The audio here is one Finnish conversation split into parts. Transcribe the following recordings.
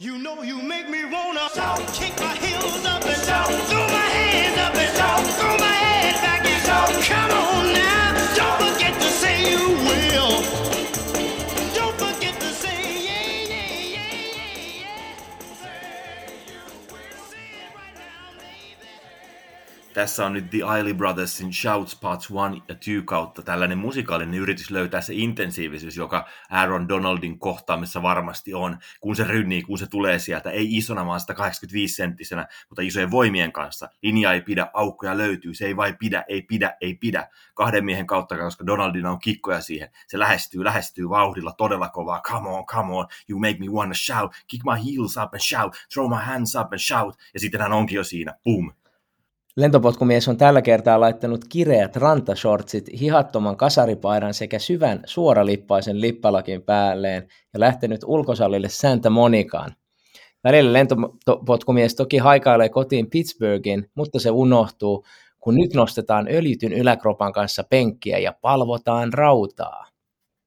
You know you make me wanna shout, kick my heels up and shout, throw my hands up and shout, throw my head back and shout. Come on now, don't forget to say you will. Don't forget to say yeah, yeah, yeah, yeah, yeah. Say you will. Say it right now, baby. Tässä on nyt The Isley Brothersin Shouts Parts 1 ja 2 kautta tällainen musikaalinen yritys löytää se intensiivisyys, joka Aaron Donaldin kohtaamissa varmasti on, kun se rynnii, kun se tulee sieltä, ei isona vaan 185-senttisenä, mutta isojen voimien kanssa. Linja ei pidä, aukkoja löytyy, se ei vain pidä, ei pidä, ei pidä. Kahden miehen kautta, koska Donaldina on kikkoja siihen. Se lähestyy vauhdilla todella kovaa. Come on, come on, you make me wanna shout. Kick my heels up and shout, throw my hands up and shout. Ja sitten hän onkin jo siinä, boom. Lentopotkumies on tällä kertaa laittanut kireät rantashortsit, hihattoman kasaripaidan sekä syvän suoralippaisen lippalakin päälleen ja lähtenyt ulkosalille Santa Monicaan. Välillä lentopotkumies toki haikailee kotiin Pittsburghin, mutta se unohtuu, kun nyt nostetaan öljytyn yläkropan kanssa penkkiä ja palvotaan rautaa.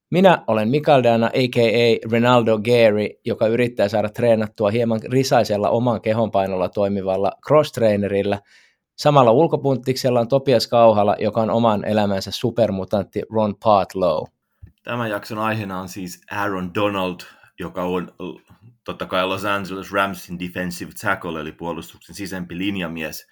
Minä olen Mikael Dana a.k.a. Ronaldo Gary, joka yrittää saada treenattua hieman risaisella oman kehonpainolla toimivalla cross-trainerillä. Samalla ulkopunttiksella on Topias Kauhala, joka on oman elämänsä supermutantti Ron Partlow. Tämän jakson aiheena on siis Aaron Donald, joka on totta kai Los Angeles Ramsin defensive tackle, eli puolustuksen sisempi linjamies.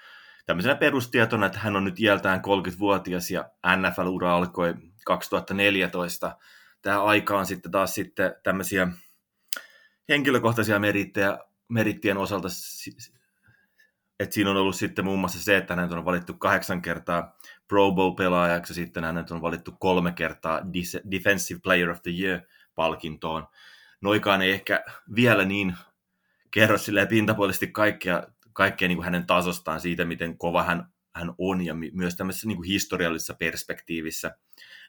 Tämmöisenä perustietona, että hän on nyt iältään 30-vuotias ja NFL-ura alkoi 2014. Tämä aika on sitten taas tämmöisiä henkilökohtaisia merittien osalta. Et siinä on ollut sitten muun muassa se, että hänet on valittu 8 kertaa Pro Bowl-pelaajaksi ja sitten hänet on valittu 3 kertaa Defensive Player of the Year-palkintoon. Noikaan ei ehkä vielä niin kerro silleen pintapuolisesti kaikkea niin kuin hänen tasostaan siitä, miten kova hän on ja myös tämmöisessä niin kuin historiallisessa perspektiivissä.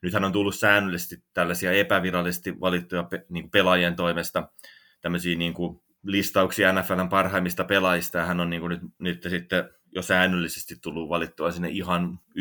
Nythän on tullut säännöllisesti tällaisia epävirallisesti valittuja niin kuin pelaajien toimesta tämmöisiä niin kuin listauksia NFL:n parhaimmista pelaajista, ja hän on niin kuin nyt sitten jo säännöllisesti tullut valittua sinne ihan 1-2-3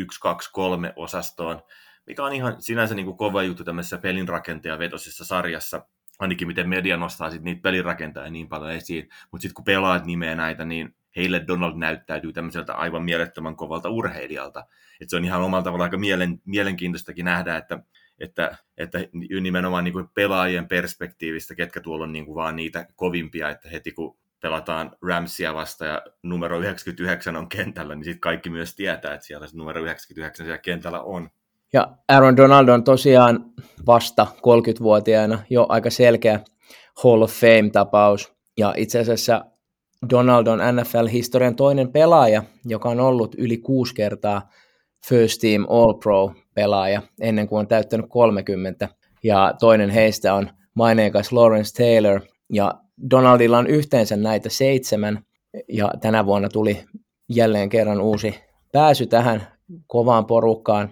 osastoon, mikä on ihan sinänsä niin kuin kova juttu tämmöisessä pelinrakentajavetosessa sarjassa, ainakin miten media nostaa sit niitä pelirakentajia niin paljon esiin, mutta sitten kun pelaajat nimeä näitä, niin heille Donald näyttäytyy tämmöiseltä aivan mielettömän kovalta urheilijalta. Et se on ihan omalla tavalla aika mielenkiintoistakin nähdä, että nimenomaan niin kuin pelaajien perspektiivistä, ketkä tuolla on niin kuin vaan niitä kovimpia, että heti kun pelataan Ramsia vasta ja numero 99 on kentällä, niin sitten kaikki myös tietää, että siellä numero 99 siellä kentällä on. Ja Aaron Donald on tosiaan vasta 30-vuotiaana jo aika selkeä Hall of Fame-tapaus, ja itse asiassa Donald on NFL-historian toinen pelaaja, joka on ollut yli 6 kertaa First Team All-Pro-pelaaja ennen kuin on täyttänyt 30, ja toinen heistä on maineikas Lawrence Taylor, ja Donaldilla on yhteensä näitä 7, ja tänä vuonna tuli jälleen kerran uusi pääsy tähän kovaan porukkaan,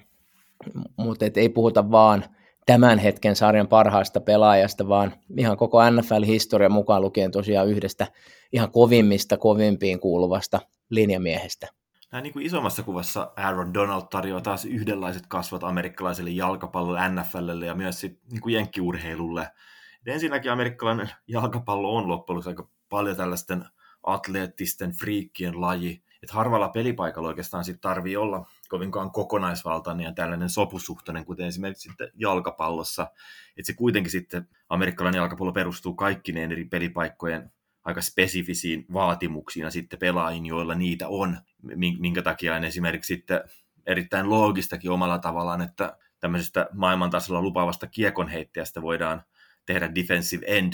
mutta ei puhuta vaan tämän hetken sarjan parhaasta pelaajasta, vaan ihan koko NFL-historia mukaan lukien tosiaan yhdestä ihan kovimmista, kovimpiin kuuluvasta linjamiehestä. Näin niin kuin isommassa kuvassa Aaron Donald tarjoaa taas yhdenlaiset kasvot amerikkalaiselle jalkapallolle, NFLlle ja myös sit, niin kuin jenkkiurheilulle. Et ensinnäkin amerikkalainen jalkapallo on loppujen lopuksi aika paljon tällaisten atleettisten friikkien laji. Et harvalla pelipaikalla oikeastaan sit tarvii olla kovinkaan kokonaisvaltainen ja tällainen sopusuhtainen, kuten esimerkiksi sitten jalkapallossa. Et se kuitenkin sitten amerikkalainen jalkapallo perustuu kaikkineen eri pelipaikkojen aika spesifisiin vaatimuksiin ja sitten pelaajiin, joilla niitä on, minkä takia on esimerkiksi sitten erittäin loogistakin omalla tavallaan, että tämmöisestä maailmantasolla lupaavasta kiekonheittäjästä voidaan tehdä defensive end,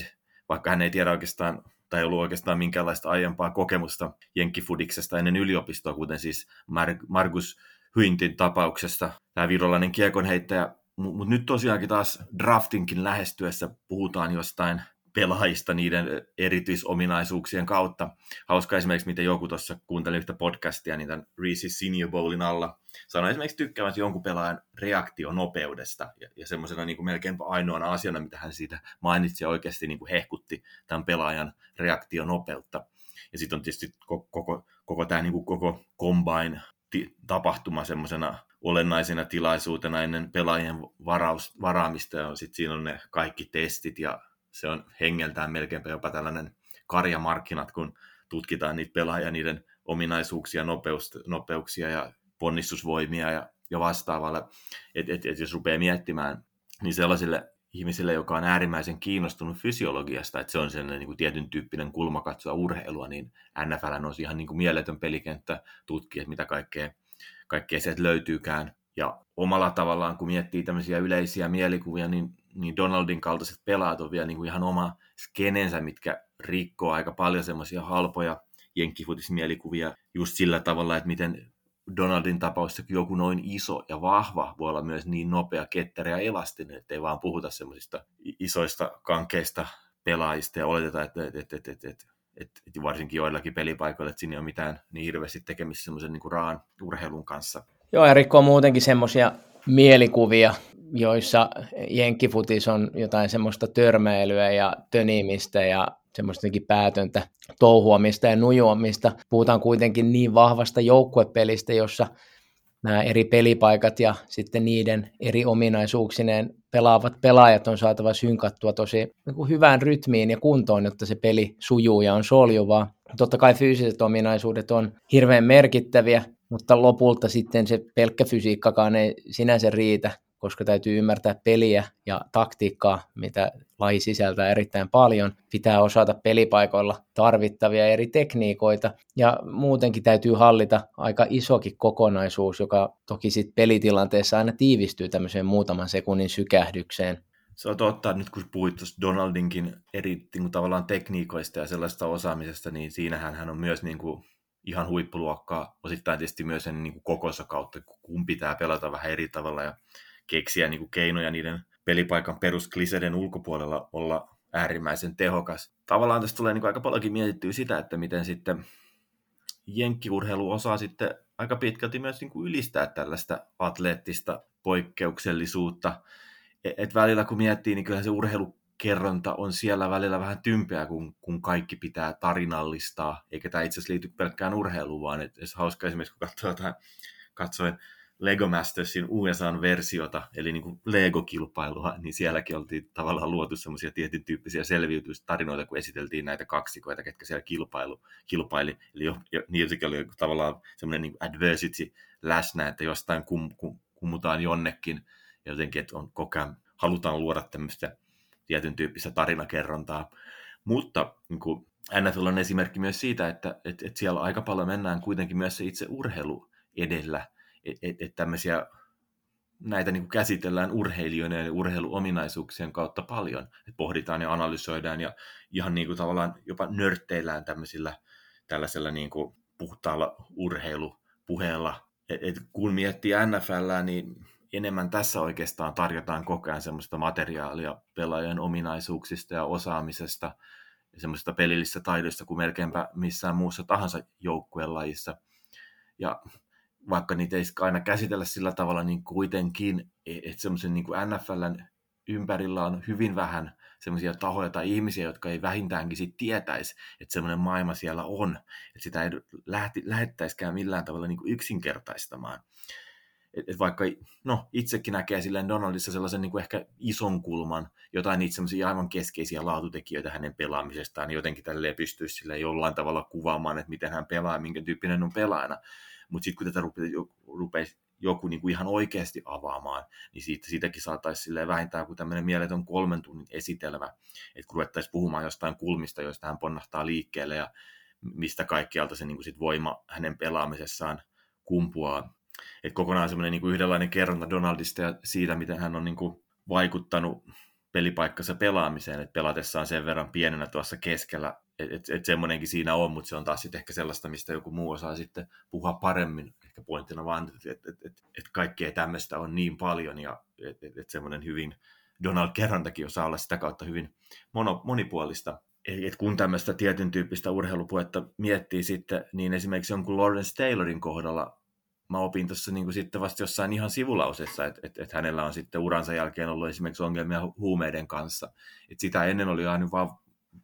vaikka hän ei tiedä oikeastaan tai ollut oikeastaan minkäänlaista aiempaa kokemusta jenkkifudiksesta ennen yliopistoa, kuten siis Margus Huntin tapauksesta, tämä virolainen kiekonheittäjä. Mutta nyt tosiaankin taas draftinkin lähestyessä puhutaan jostain pelaajista niiden erityisominaisuuksien kautta. Hauska esimerkiksi, miten joku tuossa kuunteli yhtä podcastia, niin tämän Reese's Senior Bowlin alla sanoi esimerkiksi tykkäävät jonkun pelaajan reaktionopeudesta, ja semmoisena niin kuin melkeinpä ainoana asiana, mitä hän siitä mainitsi, oikeasti niin kuin hehkutti tämän pelaajan reaktionopeutta. Ja sitten on tietysti koko tämä niin kuin koko combine-tapahtuma semmoisena olennaisena tilaisuutena ennen pelaajien varaamista, ja sitten siinä on ne kaikki testit, ja se on hengeltään melkeinpä jopa tällainen karjamarkkinat, kun tutkitaan niitä pelaajia, niiden ominaisuuksia, nopeuksia ja ponnistusvoimia ja vastaavalla. Et jos rupeaa miettimään, niin sellaisille ihmisille, joka on äärimmäisen kiinnostunut fysiologiasta, että se on sellainen niin kuin tietyn tyyppinen kulma katsoa urheilua, niin NFL:n on ihan niin kuin mieletön pelikenttä tutkia, että mitä kaikkea sieltä löytyykään. Ja omalla tavallaan, kun miettii tämmöisiä yleisiä mielikuvia, niin Donaldin kaltaiset pelaat on vielä niin kuin ihan oma skenensä, mitkä rikkoo aika paljon semmoisia halpoja jenkkifutismielikuvia just sillä tavalla, että miten Donaldin tapauksessa joku noin iso ja vahva voi olla myös niin nopea, ketterä ja elastinen, ettei vaan puhuta semmoisista isoista kankeista pelaajista ja oleteta, että varsinkin joillakin pelipaikoilla, että siinä ei ole mitään niin hirveästi tekemistä semmoisen niin kuin raan urheilun kanssa. Joo, ja rikkoo muutenkin semmoisia mielikuvia, joissa jenkkifutis on jotain semmoista törmäilyä ja tönimistä ja semmoistakin päätöntä touhuamista ja nujuamista. Puhutaan kuitenkin niin vahvasta joukkuepelistä, jossa nämä eri pelipaikat ja sitten niiden eri ominaisuuksineen pelaavat pelaajat on saatava synkattua tosi hyvään rytmiin ja kuntoon, jotta se peli sujuu ja on soljuvaa. Totta kai fyysiset ominaisuudet on hirveän merkittäviä, mutta lopulta sitten se pelkkä fysiikkakaan ei sinänsä riitä, koska täytyy ymmärtää peliä ja taktiikkaa, mitä laji sisältää erittäin paljon. Pitää osata pelipaikoilla tarvittavia eri tekniikoita, ja muutenkin täytyy hallita aika isokin kokonaisuus, joka toki sitten pelitilanteessa aina tiivistyy tämmöiseen muutaman sekunnin sykähdykseen. Se on totta, että nyt kun puhuit tuossa Donaldinkin eri niin tavallaan tekniikoista ja sellaista osaamisesta, niin siinähän hän on myös niin kuin ihan huippuluokkaa, osittain tietysti myös sen niin kuin kokonsa kautta, kun pitää pelata vähän eri tavalla ja keksiä niin kuin keinoja niiden pelipaikan peruskliseiden ulkopuolella olla äärimmäisen tehokas. Tavallaan tässä tulee niin kuin aika paljonkin mietittyä sitä, että miten sitten jenkkiurheilu osaa sitten aika pitkälti myös niin kuin ylistää tällaista atleettista poikkeuksellisuutta. Et välillä kun miettii, niin kyllähän se urheilukerronta on siellä välillä vähän tympeä, kun kaikki pitää tarinallistaa. Eikä tämä itse asiassa liity pelkkään urheiluun, vaan et hauska esimerkiksi, kun katsoin Lego Mastersin USA-versiota, eli niin kuin Lego-kilpailua, niin sielläkin oltiin tavallaan luotu semmoisia tietyn tyyppisiä selviytystarinoita, kun esiteltiin näitä kaksikoita, ketkä siellä kilpaili. Eli niiltäkin oli tavallaan semmoinen niin kuin adversity läsnä, että jostain kummutaan jonnekin, jotenkin, että on koko ajan, halutaan luoda tämmöistä tietyn tyyppistä tarinakerrontaa. Mutta niin kuin NFL on esimerkki myös siitä, että siellä aika paljon mennään kuitenkin myös se itse urheilu edellä, että näitä niin kuin käsitellään urheilijoiden ja urheiluominaisuuksien kautta paljon. Et pohditaan ja analysoidaan ja ihan niin kuin tavallaan jopa nörtteillään tällaisella niin kuin puhtaalla urheilupuheella. Et kun miettii NFL:ää, niin enemmän tässä oikeastaan tarjotaan koko ajan semmoista materiaalia pelaajien ominaisuuksista ja osaamisesta ja semmoisista pelillisistä taidoista kuin melkeinpä missään muussa tahansa joukkueen lajissa. Ja vaikka niitä ei aina käsitellä sillä tavalla, niin kuitenkin, että semmoisen niin kuin NFL:n ympärillä on hyvin vähän semmoisia tahoja tai ihmisiä, jotka ei vähintäänkin sit tietäisi, että semmoinen maailma siellä on. Että sitä ei lähettäisikään millään tavalla niin kuin yksinkertaistamaan. Et vaikka itsekin näkee silleen Donaldissa sellaisen niin kuin ehkä ison kulman, jotain niitä semmoisia aivan keskeisiä laatutekijöitä hänen pelaamisestaan, niin jotenkin tälleen pystyisi silleen jollain tavalla kuvaamaan, että miten hän pelaa, minkä tyyppinen on pelaajana. Mutta sitten kun tätä rupeaisi joku niinku ihan oikeasti avaamaan, niin siitäkin saataisiin vähintään kuin tämmöinen mieletön 3 tunnin esitelmä, että kun ruvettaisiin puhumaan jostain kulmista, joista hän ponnahtaa liikkeelle ja mistä kaikkialta se niinku sit voima hänen pelaamisessaan kumpuaa. Et kokonaan semmoinen niinku yhdenlainen kerronta Donaldista ja siitä, miten hän on niinku vaikuttanut pelipaikkansa pelaamiseen, että pelatessaan sen verran pienenä tuossa keskellä, että semmoinenkin siinä on, mutta se on taas sitten ehkä sellaista, mistä joku muu osaa sitten puhua paremmin, ehkä pointtina vaan, että kaikkea tämmöistä on niin paljon, ja että semmoinen hyvin Donald-kerrontakin osaa olla sitä kautta hyvin monipuolista. Että kun tämmöistä tietyn tyyppistä urheilupuetta miettii sitten, niin esimerkiksi jonkun Lawrence Taylorin kohdalla mä opin tuossa niin kuin sitten vasta jossain ihan sivulausessa, että hänellä on sitten uransa jälkeen ollut esimerkiksi ongelmia huumeiden kanssa. Että sitä ennen oli aina vaan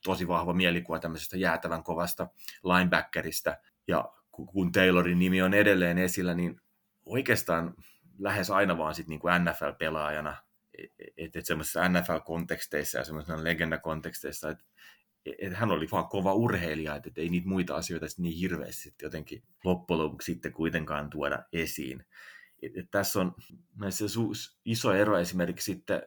tosi vahva mielikuva tämmöisestä jäätävän kovasta linebackerista. Ja kun Taylorin nimi on edelleen esillä, niin oikeastaan lähes aina vaan sitten niin kuin NFL-pelaajana. Että semmoisessa NFL-konteksteissa ja semmoisena legenda-konteksteissa, että hän oli vaan kova urheilija, että ei niitä muita asioita niin hirveästi jotenkin loppujen lopuksi sitten kuitenkaan tuoda esiin. Et tässä on näissä iso ero esimerkiksi sitten,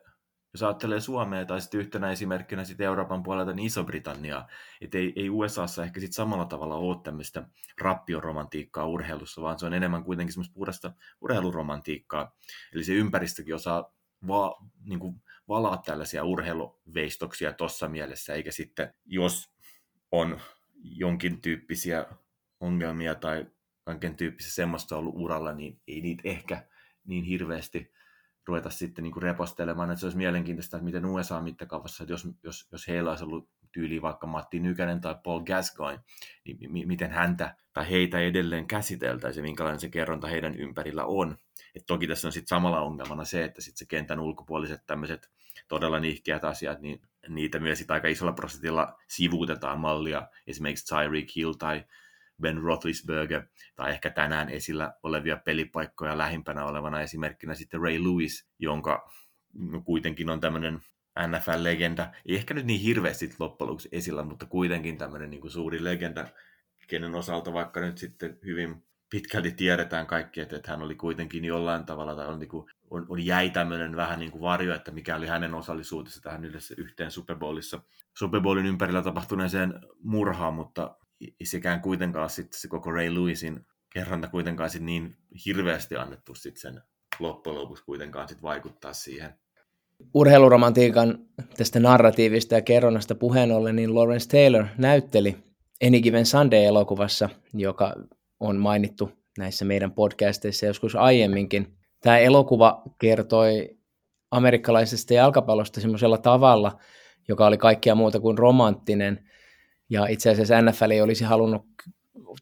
jos ajattelee Suomea tai sitten yhtenä esimerkkinä sitten Euroopan puolelta, niin Iso-Britanniaa. Että ei USAssa ehkä sitten samalla tavalla ole tämmöistä rappioromantiikkaa urheilussa, vaan se on enemmän kuitenkin semmoista puhdasta urheiluromantiikkaa. Eli se ympäristökin osaa niin kuin valaa tällaisia urheiluveistoksia tuossa mielessä, eikä sitten jos on jonkin tyyppisiä ongelmia tai kaiken tyyppistä semmoista ollut uralla, niin ei niitä ehkä niin hirveästi ruveta sitten niin kuin repostelemaan. Että se olisi mielenkiintoista, että miten USA-mittakaavassa, että jos heillä olisi ollut tyyliin vaikka Matti Nykänen tai Paul Gascoigne, niin miten häntä tai heitä edelleen käsiteltäisiin, minkälainen se kerronta heidän ympärillä on. Et toki tässä on sitten samalla ongelmana se, että sitten se kentän ulkopuoliset tämmöiset todella nihkeät asiat, niin niitä myös sitten aika isolla prosentilla sivuutetaan mallia, esimerkiksi Tyreek Hill tai Ben Roethlisberger, tai ehkä tänään esillä olevia pelipaikkoja lähimpänä olevana esimerkkinä sitten Ray Lewis, jonka kuitenkin on tämmöinen NFL-legenda, ei ehkä nyt niin hirveästi loppujen lopuksi esillä, mutta kuitenkin tämmöinen niin kuin suuri legenda, kenen osalta vaikka nyt sitten hyvin pitkälti tiedetään kaikki, että hän oli kuitenkin jollain tavalla, tai on, niin kuin, on jäi tämmöinen vähän niin kuin varjo, että mikä oli hänen osallisuutensa tähän yhdessä yhteen Super Bowlin ympärillä tapahtuneeseen murhaan, mutta ei sekään kuitenkaan sitten se koko Ray Lewisin kerronta kuitenkaan sitten niin hirveästi annettu sitten sen loppujen lopuksi kuitenkaan sitten vaikuttaa siihen. Urheiluromantiikan tästä narratiivista ja kerronnasta puheen ollen, niin Lawrence Taylor näytteli Any Given Sunday-elokuvassa, joka on mainittu näissä meidän podcasteissa joskus aiemminkin. Tämä elokuva kertoi amerikkalaisesta jalkapallosta semmoisella tavalla, joka oli kaikkea muuta kuin romanttinen. Ja itse asiassa NFL ei olisi halunnut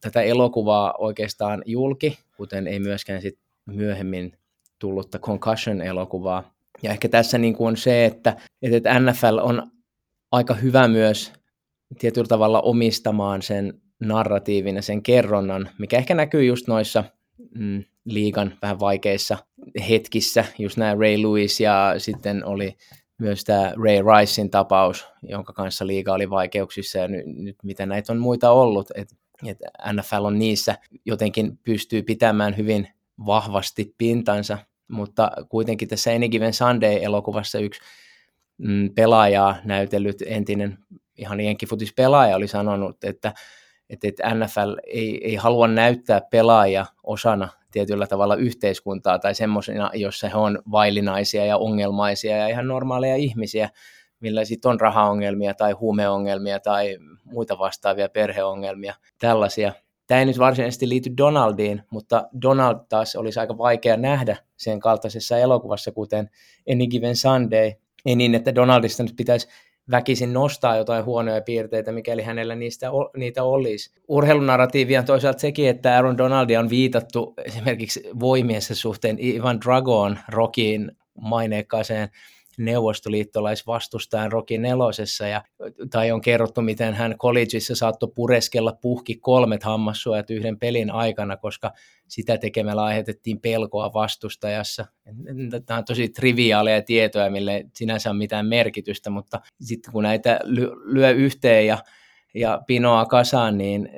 tätä elokuvaa oikeastaan julki, kuten ei myöskään sit myöhemmin tullutta Concussion-elokuvaa. Ja ehkä tässä niin kuin on se, että NFL on aika hyvä myös tietyllä tavalla omistamaan sen narratiivin ja sen kerronnan, mikä ehkä näkyy just noissa liigan vähän vaikeissa hetkissä, just nämä Ray Lewis ja sitten oli myös tämä Ray Ricein tapaus, jonka kanssa liiga oli vaikeuksissa ja nyt mitä näitä on muita ollut, että NFL on niissä jotenkin pystyy pitämään hyvin vahvasti pintansa, mutta kuitenkin tässä Any Given Sunday-elokuvassa yksi pelaajaa näytellyt entinen ihan jenkkifutis-pelaaja oli sanonut, että NFL ei halua näyttää pelaajia osana tietyllä tavalla yhteiskuntaa tai semmoisena, jossa he on vaillinaisia ja ongelmaisia ja ihan normaaleja ihmisiä, millä sitten on rahaongelmia tai huumeongelmia tai muita vastaavia perheongelmia, tällaisia. Tämä ei nyt varsinaisesti liity Donaldiin, mutta Donald taas olisi aika vaikea nähdä sen kaltaisessa elokuvassa, kuten Any Given Sunday, ei niin, että Donaldista nyt pitäisi väkisin nostaa jotain huonoja piirteitä, mikäli hänellä niitä olisi. Urheilunarratiivia on toisaalta sekin, että Aaron Donaldia on viitattu esimerkiksi voimiensa suhteen Ivan Dragoon, Rockin maineikkaaseen neuvostoliittolaisvastustajan Rocky nelosessa, tai on kerrottu, miten hän collegeissa saattoi pureskella puhki 3 hammassuojat yhden pelin aikana, koska sitä tekemällä aiheutettiin pelkoa vastustajassa. Tämä on tosi triviaaleja tietoja, mille sinänsä on mitään merkitystä, mutta sitten kun näitä lyö yhteen ja pinoa kasaan, niin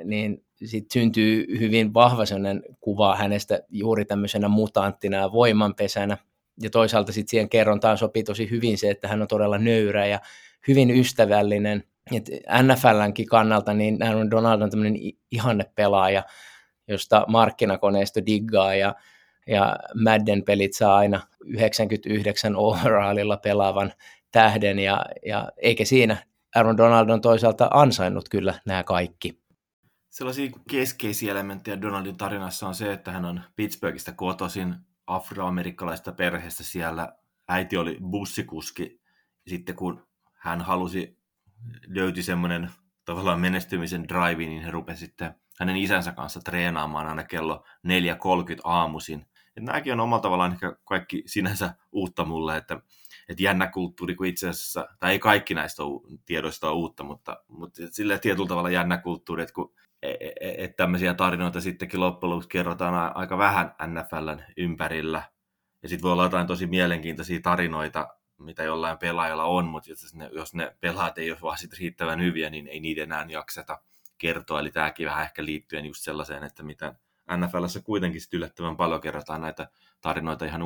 sitten syntyy hyvin vahva sellainen kuva hänestä juuri tämmöisenä mutanttina ja voimanpesänä. Ja toisaalta sitten siihen kerrontaan sopii tosi hyvin se, että hän on todella nöyrä ja hyvin ystävällinen. Et NFLnkin kannalta niin Aaron Donald on tämmöinen ihannepelaaja, josta markkinakoneisto diggaa ja Madden-pelit saa aina 99 overallilla pelaavan tähden. Ja eikä siinä Aaron Donald on toisaalta ansainnut kyllä nämä kaikki. Sellaisia keskeisiä elementtejä Donaldin tarinassa on se, että hän on Pittsburghista kotoisin, afroamerikkalaista perheestä siellä. Äiti oli bussikuski. Sitten kun hän löyti semmoinen tavallaan menestymisen drive, niin hän rupesi sitten hänen isänsä kanssa treenaamaan aina kello 4:30 aamuisin. Et nämäkin on omalla tavallaan ehkä kaikki sinänsä uutta mulle, että jännä kulttuuri kuin itse asiassa, tai ei kaikki näistä tiedoista ole uutta, mutta sillä tietyllä tavalla jännä kulttuuri, että kun tämmöisiä tarinoita sittenkin loppujen lopuksi kerrotaan aika vähän NFLn ympärillä. Ja sitten voi olla jotain tosi mielenkiintoisia tarinoita mitä jollain pelaajalla on, mutta jos ne pelaat ei ole vaan sit riittävän hyviä, niin ei niiden enää jakseta kertoa. Eli tämäkin vähän ehkä liittyen just sellaiseen, että mitä NFL:ssä kuitenkin sit yllättävän paljon kerrotaan näitä tarinoita ihan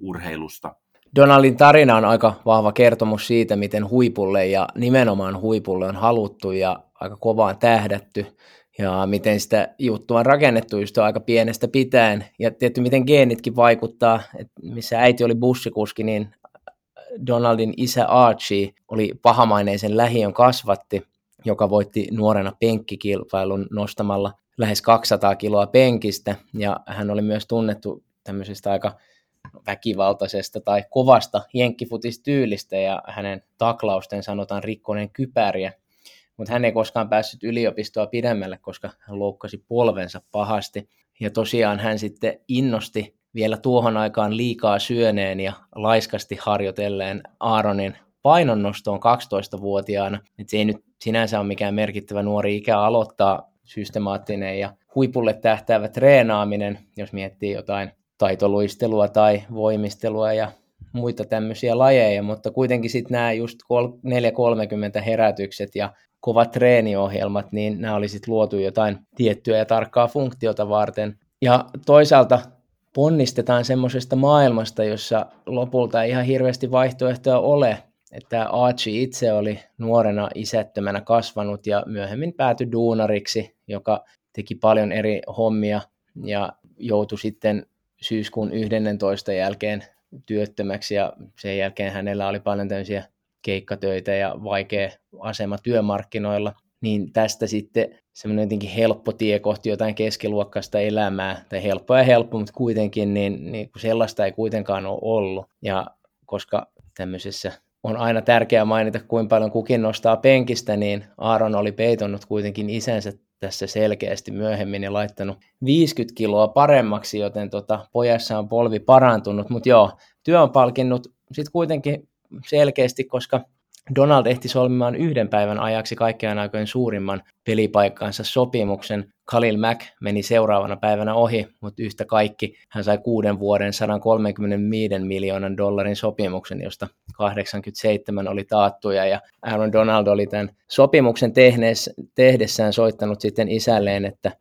urheilusta. Donaldin tarina on aika vahva kertomus siitä, miten huipulle ja nimenomaan huipulle on haluttu ja aika kovaan tähdätty. Ja miten sitä juttua on rakennettu just aika pienestä pitäen. Ja tietty miten geenitkin vaikuttaa, että missä äiti oli bussikuski, niin Donaldin isä Archie oli pahamaineisen lähiön kasvatti, joka voitti nuorena penkkikilpailun nostamalla lähes 200 kiloa penkistä. Ja hän oli myös tunnettu tämmöisestä aika väkivaltaisesta tai kovasta jenkkifutistyylistä ja hänen taklausten sanotaan rikkoneen kypäriä. Mutta hän ei koskaan päässyt yliopistoa pidemmälle, koska hän loukkasi polvensa pahasti. Ja tosiaan hän sitten innosti vielä tuohon aikaan liikaa syöneen ja laiskasti harjoitelleen Aaronin painonnostoon 12-vuotiaana. Et se ei nyt sinänsä ole mikään merkittävä nuori ikä aloittaa systemaattinen ja huipulle tähtäävä treenaaminen, jos miettii jotain taitoluistelua tai voimistelua ja muita tämmöisiä lajeja, mutta kuitenkin sitten nämä just 4.30 herätykset ja kovat treeniohjelmat, niin nämä oli sitten luotu jotain tiettyä ja tarkkaa funktiota varten. Ja toisaalta ponnistetaan semmoisesta maailmasta, jossa lopulta ei ihan hirveästi vaihtoehtoja ole, että Archie itse oli nuorena isättömänä kasvanut ja myöhemmin päätyi duunariksi, joka teki paljon eri hommia ja joutui sitten syyskuun 11. jälkeen työttömäksi ja sen jälkeen hänellä oli paljon tämmöisiä keikkatöitä ja vaikea asema työmarkkinoilla, niin tästä sitten semmoinen jotenkin helppo tie kohti jotain keskiluokkaista elämää, tai helppo ja helppo, mutta kuitenkin niin sellaista ei kuitenkaan ole ollut. Ja koska tämmöisessä on aina tärkeää mainita, kuinka paljon kukin nostaa penkistä, niin Aaron oli peitonnut kuitenkin isänsä tässä selkeästi myöhemmin ja laittanut 50 kiloa paremmaksi, joten pojassa on polvi parantunut. Mutta joo, työ on palkinnut sitten kuitenkin selkeästi, koska Donald ehti solmimaan yhden päivän ajaksi kaikkien aikojen suurimman pelipaikkansa sopimuksen. Khalil Mack meni seuraavana päivänä ohi, mutta yhtä kaikki hän sai 6 vuoden $135 miljoonan sopimuksen, josta 87 oli taattuja. Ja Aaron Donald oli tämän sopimuksen tehdessään soittanut sitten isälleen, että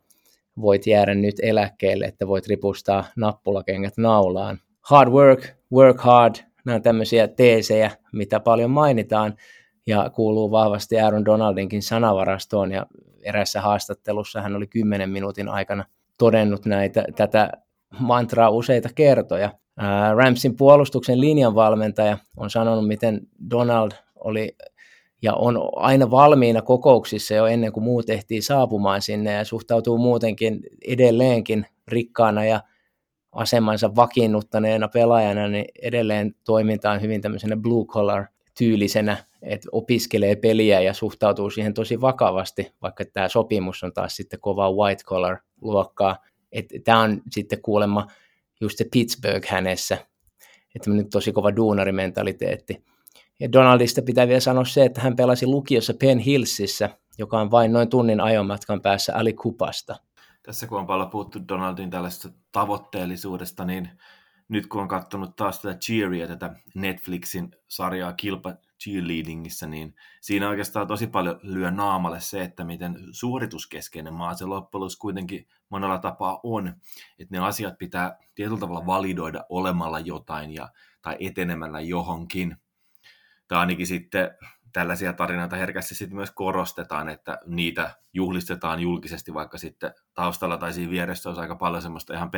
voit jäädä nyt eläkkeelle, että voit ripustaa nappulakengät naulaan. Hard work, work hard. Nämä on tämmöisiä teesejä, mitä paljon mainitaan ja kuuluu vahvasti Aaron Donaldinkin sanavarastoon ja erässä haastattelussa hän oli 10 minuutin aikana todennut tätä mantraa useita kertoja. Ramsin puolustuksen linjanvalmentaja on sanonut, miten Donald oli ja on aina valmiina kokouksissa jo ennen kuin muut ehtii saapumaan sinne ja suhtautuu muutenkin edelleenkin rikkaana ja asemansa vakiinnuttaneena pelaajana, niin edelleen toimintaan hyvin tämmöisenä blue collar-tyylisenä, että opiskelee peliä ja suhtautuu siihen tosi vakavasti, vaikka tämä sopimus on taas sitten kovaa white collar-luokkaa. Tämä on sitten kuulemma just se Pittsburgh hänessä, että nyt tosi kova duunarimentaliteetti. Ja Donaldista pitää vielä sanoa se, että hän pelasi lukiossa Penn Hillsissä, joka on vain noin tunnin ajomatkan päässä Ali Kupasta. Tässä kun on paljon puhuttu Donaldin tällaisesta tavoitteellisuudesta, niin nyt kun on katsonut taas tätä Cheeria, tätä Netflixin sarjaa Kilpa Cheerleadingissä, niin siinä oikeastaan tosi paljon lyö naamalle se, että miten suorituskeskeinen maa se loppujen kuitenkin monella tapaa on. Että ne asiat pitää tietyllä tavalla validoida olemalla jotain tai etenemällä johonkin. Tai ainakin sitten tällaisia tarinoita herkästi sitten myös korostetaan, että niitä juhlistetaan julkisesti, vaikka sitten taustalla tai siinä vieressä olisi aika paljon semmoista ihan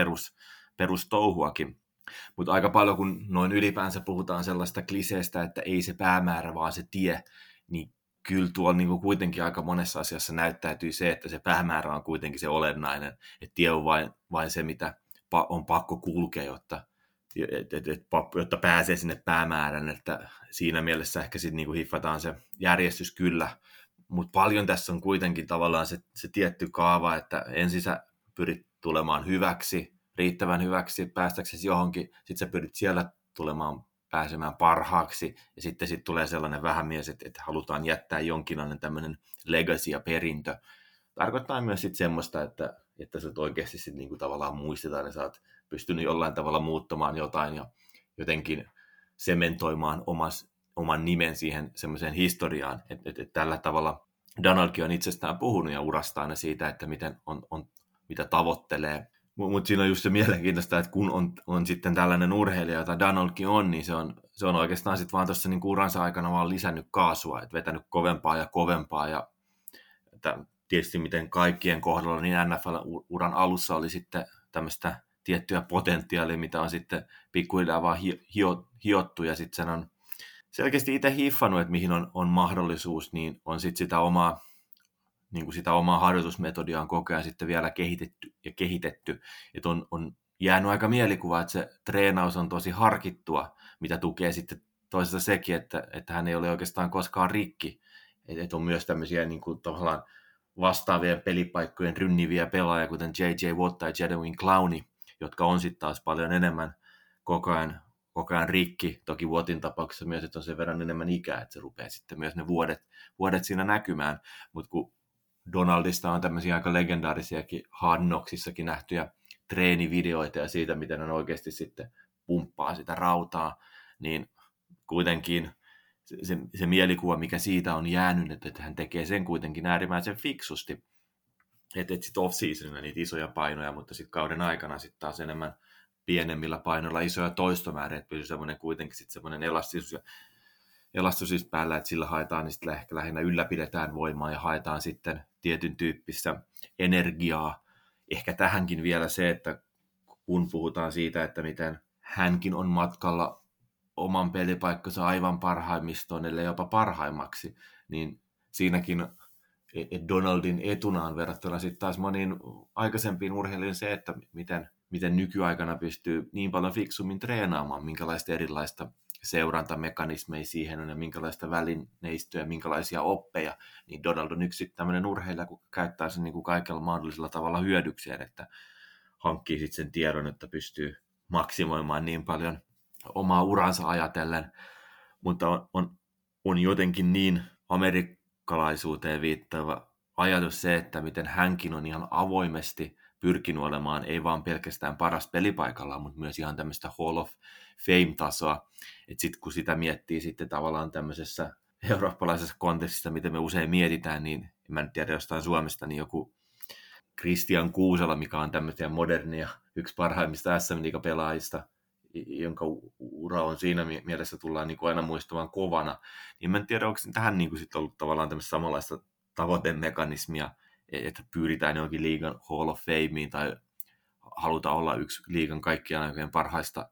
perustouhuakin. Mutta aika paljon, kun noin ylipäänsä puhutaan sellaista kliseistä, että ei se päämäärä, vaan se tie, niin kyllä tuolla niin kuin kuitenkin aika monessa asiassa näyttäytyy se, että se päämäärä on kuitenkin se olennainen, että tie on vain se, mitä on pakko kulkea, jotta pääsee sinne päämäärän, että siinä mielessä ehkä sitten niinku hiffataan se järjestys kyllä, mutta paljon tässä on kuitenkin tavallaan se tietty kaava, että ensin sä pyrit tulemaan hyväksi, riittävän hyväksi, päästäksesi johonkin, sitten sä pyrit siellä pääsemään parhaaksi, ja sitten tulee sellainen vähämies, että halutaan jättää jonkinlainen tämmöinen legacy ja perintö. Tarkoittaa myös sitten semmoista, että sä oikeasti sitten niinku tavallaan muistetaan, ja sä oot pystynyt jollain tavalla muuttamaan jotain ja jotenkin sementoimaan oman nimen siihen semmoiseen historiaan. Et tällä tavalla Donaldkin on itsestään puhunut ja urastaan ja siitä, että miten on, mitä tavoittelee. Mutta siinä on just se mielenkiintoista, että kun on sitten tällainen urheilija, jota Donaldkin on, niin se on oikeastaan sitten vaan tuossa niinku uransa aikana vaan lisännyt kaasua, että vetänyt kovempaa ja kovempaa. Ja tietysti miten kaikkien kohdalla, niin NFL-uran alussa oli sitten tämmöistä tiettyä potentiaalia, mitä on sitten pikkuhiljaa vaan hiottu, ja sitten sen on selkeästi itse hiffannut, että mihin on mahdollisuus, niin on sitten sitä omaa, niin kuin sitä omaa harjoitusmetodiaan koko ajan sitten vielä kehitetty. Että on jäänyt aika mielikuva, että se treenaus on tosi harkittua, mitä tukee sitten toisaalta sekin, että hän ei ole oikeastaan koskaan rikki. Että on myös tämmöisiä niin kuin tavallaan vastaavien pelipaikkojen rynniviä pelaajia, kuten J.J. Watt tai Jadeveon Clowney, jotka on sitten taas paljon enemmän koko ajan rikki. Toki Wattin tapauksessa myös, että on sen verran enemmän ikää, että se rupeaa sitten myös ne vuodet siinä näkymään. Mutta kun Donaldista on tämmöisiä aika legendaarisiakin hannoksissakin nähtyjä treenivideoita ja siitä, miten hän oikeasti sitten pumppaa sitä rautaa, niin kuitenkin se mielikuva, mikä siitä on jäänyt, että hän tekee sen kuitenkin äärimmäisen fiksusti. Että et sitten off-seasonina niitä isoja painoja, mutta sitten kauden aikana sitten taas enemmän pienemmillä painoilla isoja toistomääriä, että pysyy semmoinen kuitenkin sitten semmoinen elastisuus päällä, että sillä haetaan, niin sitten ehkä lähinnä ylläpidetään voimaa ja haetaan sitten tietyn tyyppistä energiaa. Ehkä tähänkin vielä se, että kun puhutaan siitä, että miten hänkin on matkalla oman pelipaikkansa aivan parhaimmistoon, ellei jopa parhaimmaksi, niin siinäkin Donaldin etunaan verrattuna sitten taas moniin aikaisempiin urheilijoihin se, että miten nykyaikana pystyy niin paljon fiksummin treenaamaan, minkälaista erilaista seurantamekanismeja siihen on ja minkälaista välineistöä ja minkälaisia oppeja, niin Donald on yksi tämmöinen urheilija, kun käyttää sen niin kuin kaikella mahdollisella tavalla hyödykseen, että hankkii sitten sen tiedon, että pystyy maksimoimaan niin paljon omaa uransa ajatellen, mutta on jotenkin niin amerikkalaisuuteen viittaava ajatus se, että miten hänkin on ihan avoimesti pyrkinyt olemaan, ei vaan pelkästään paras pelipaikallaan, mutta myös ihan tämmöistä Hall of Fame-tasoa, että sitten kun sitä miettii sitten tavallaan tämmöisessä eurooppalaisessa kontekstissa, mitä me usein mietitään, niin en mä tiedä jostain Suomesta, niin joku Christian Kuusala, mikä on tämmöisiä modernia, yksi parhaimmista SM-liigapelaajista, jonka ura on siinä mielessä tullaan niin kuin aina muistamaan kovana, niin mä en tiedä, onko tähän niin kuin sit ollut tavallaan tämmöistä samanlaista tavoitemekanismia, että pyritään johonkin liigan Hall of Fameen tai halutaan olla yksi liigan kaikkien aikojen parhaista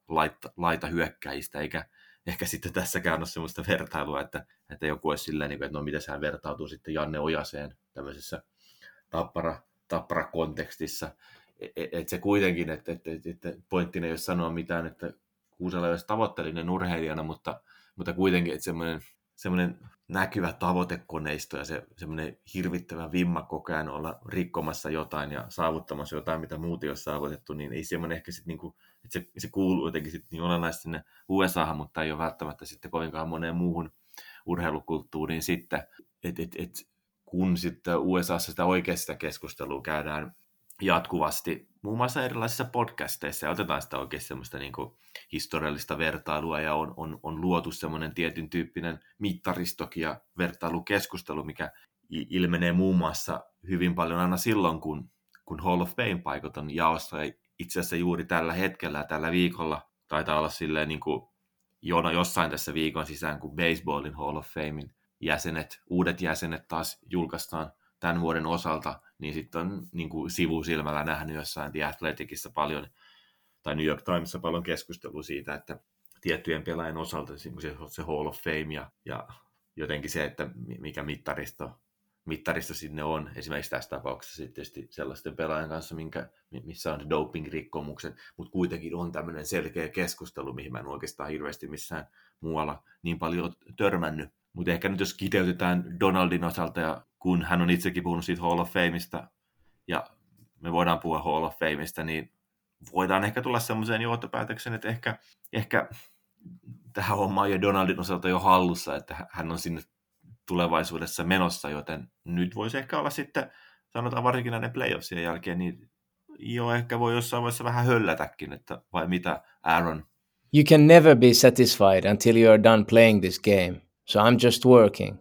laitahyökkäjistä, eikä ehkä sitten tässäkään ole semmoista vertailua, että joku olisi silleen, niin kuin, että no miten hän vertautuu sitten Janne Ojaseen tämmöisessä tappara-kontekstissa, että se kuitenkin, että pointtina ei ole sanoa mitään, että Kuusala ei olisi tavoitteellinen urheilijana, mutta kuitenkin, että semmoinen näkyvä tavoitekoneisto ja semmoinen hirvittävä vimma koko ajan olla rikkomassa jotain ja saavuttamassa jotain, mitä muut ei ole saavutettu, niin ei semmoinen ehkä sitten, niinku, että se kuuluu jotenkin sitten niin olennaisesti sinne USAhan, mutta ei ole välttämättä sitten kovinkaan moneen muuhun urheilukulttuuriin sitten, että kun sitten USAssa sitä oikeasta keskustelua käydään jatkuvasti, muun muassa erilaisissa podcasteissa, ja otetaan sitä oikein semmoista niin kuin historiallista vertailua, ja on luotu semmoinen tietyn tyyppinen mittaristokin ja vertailukeskustelu, mikä ilmenee muun muassa hyvin paljon aina silloin, kun Hall of Fame-paikot on jaossa, ja itse asiassa juuri tällä hetkellä ja tällä viikolla taitaa olla silleen niin kuin jossain tässä viikon sisään, kun baseballin Hall of Famein uudet jäsenet taas julkaistaan tämän vuoden osalta, niin sitten on niin kuin sivusilmällä nähnyt jossain The Athleticissa paljon, tai New York Timesissa paljon keskustelua siitä, että tiettyjen pelaajien osalta se Hall of Fame ja jotenkin se, että mikä mittaristo sinne on. Esimerkiksi tässä tapauksessa sitten tietysti sellaisten pelaajan kanssa, missä on doping-rikkomukset, mutta kuitenkin on tämmöinen selkeä keskustelu, mihin mä en oikeastaan hirveästi missään muualla niin paljon törmännyt. Mutta ehkä nyt jos kiteytetään Donaldin osalta, ja kun hän on itsekin puhunut siitä Hall of Fameista, ja me voidaan puhua Hall of Fameista, niin voidaan ehkä tulla semmoiseen johtopäätöksen, että ehkä tähän hommaan jo Donaldin osalta jo hallussa, että hän on sinne tulevaisuudessa menossa, joten nyt voisi ehkä olla sitten, sanotaan varsinkin näiden playoffsien jälkeen, niin jo ehkä voi jossain vaiheessa vähän höllätäkin, että vai mitä Aaron You can never be satisfied until you are done playing this game, so I'm just working.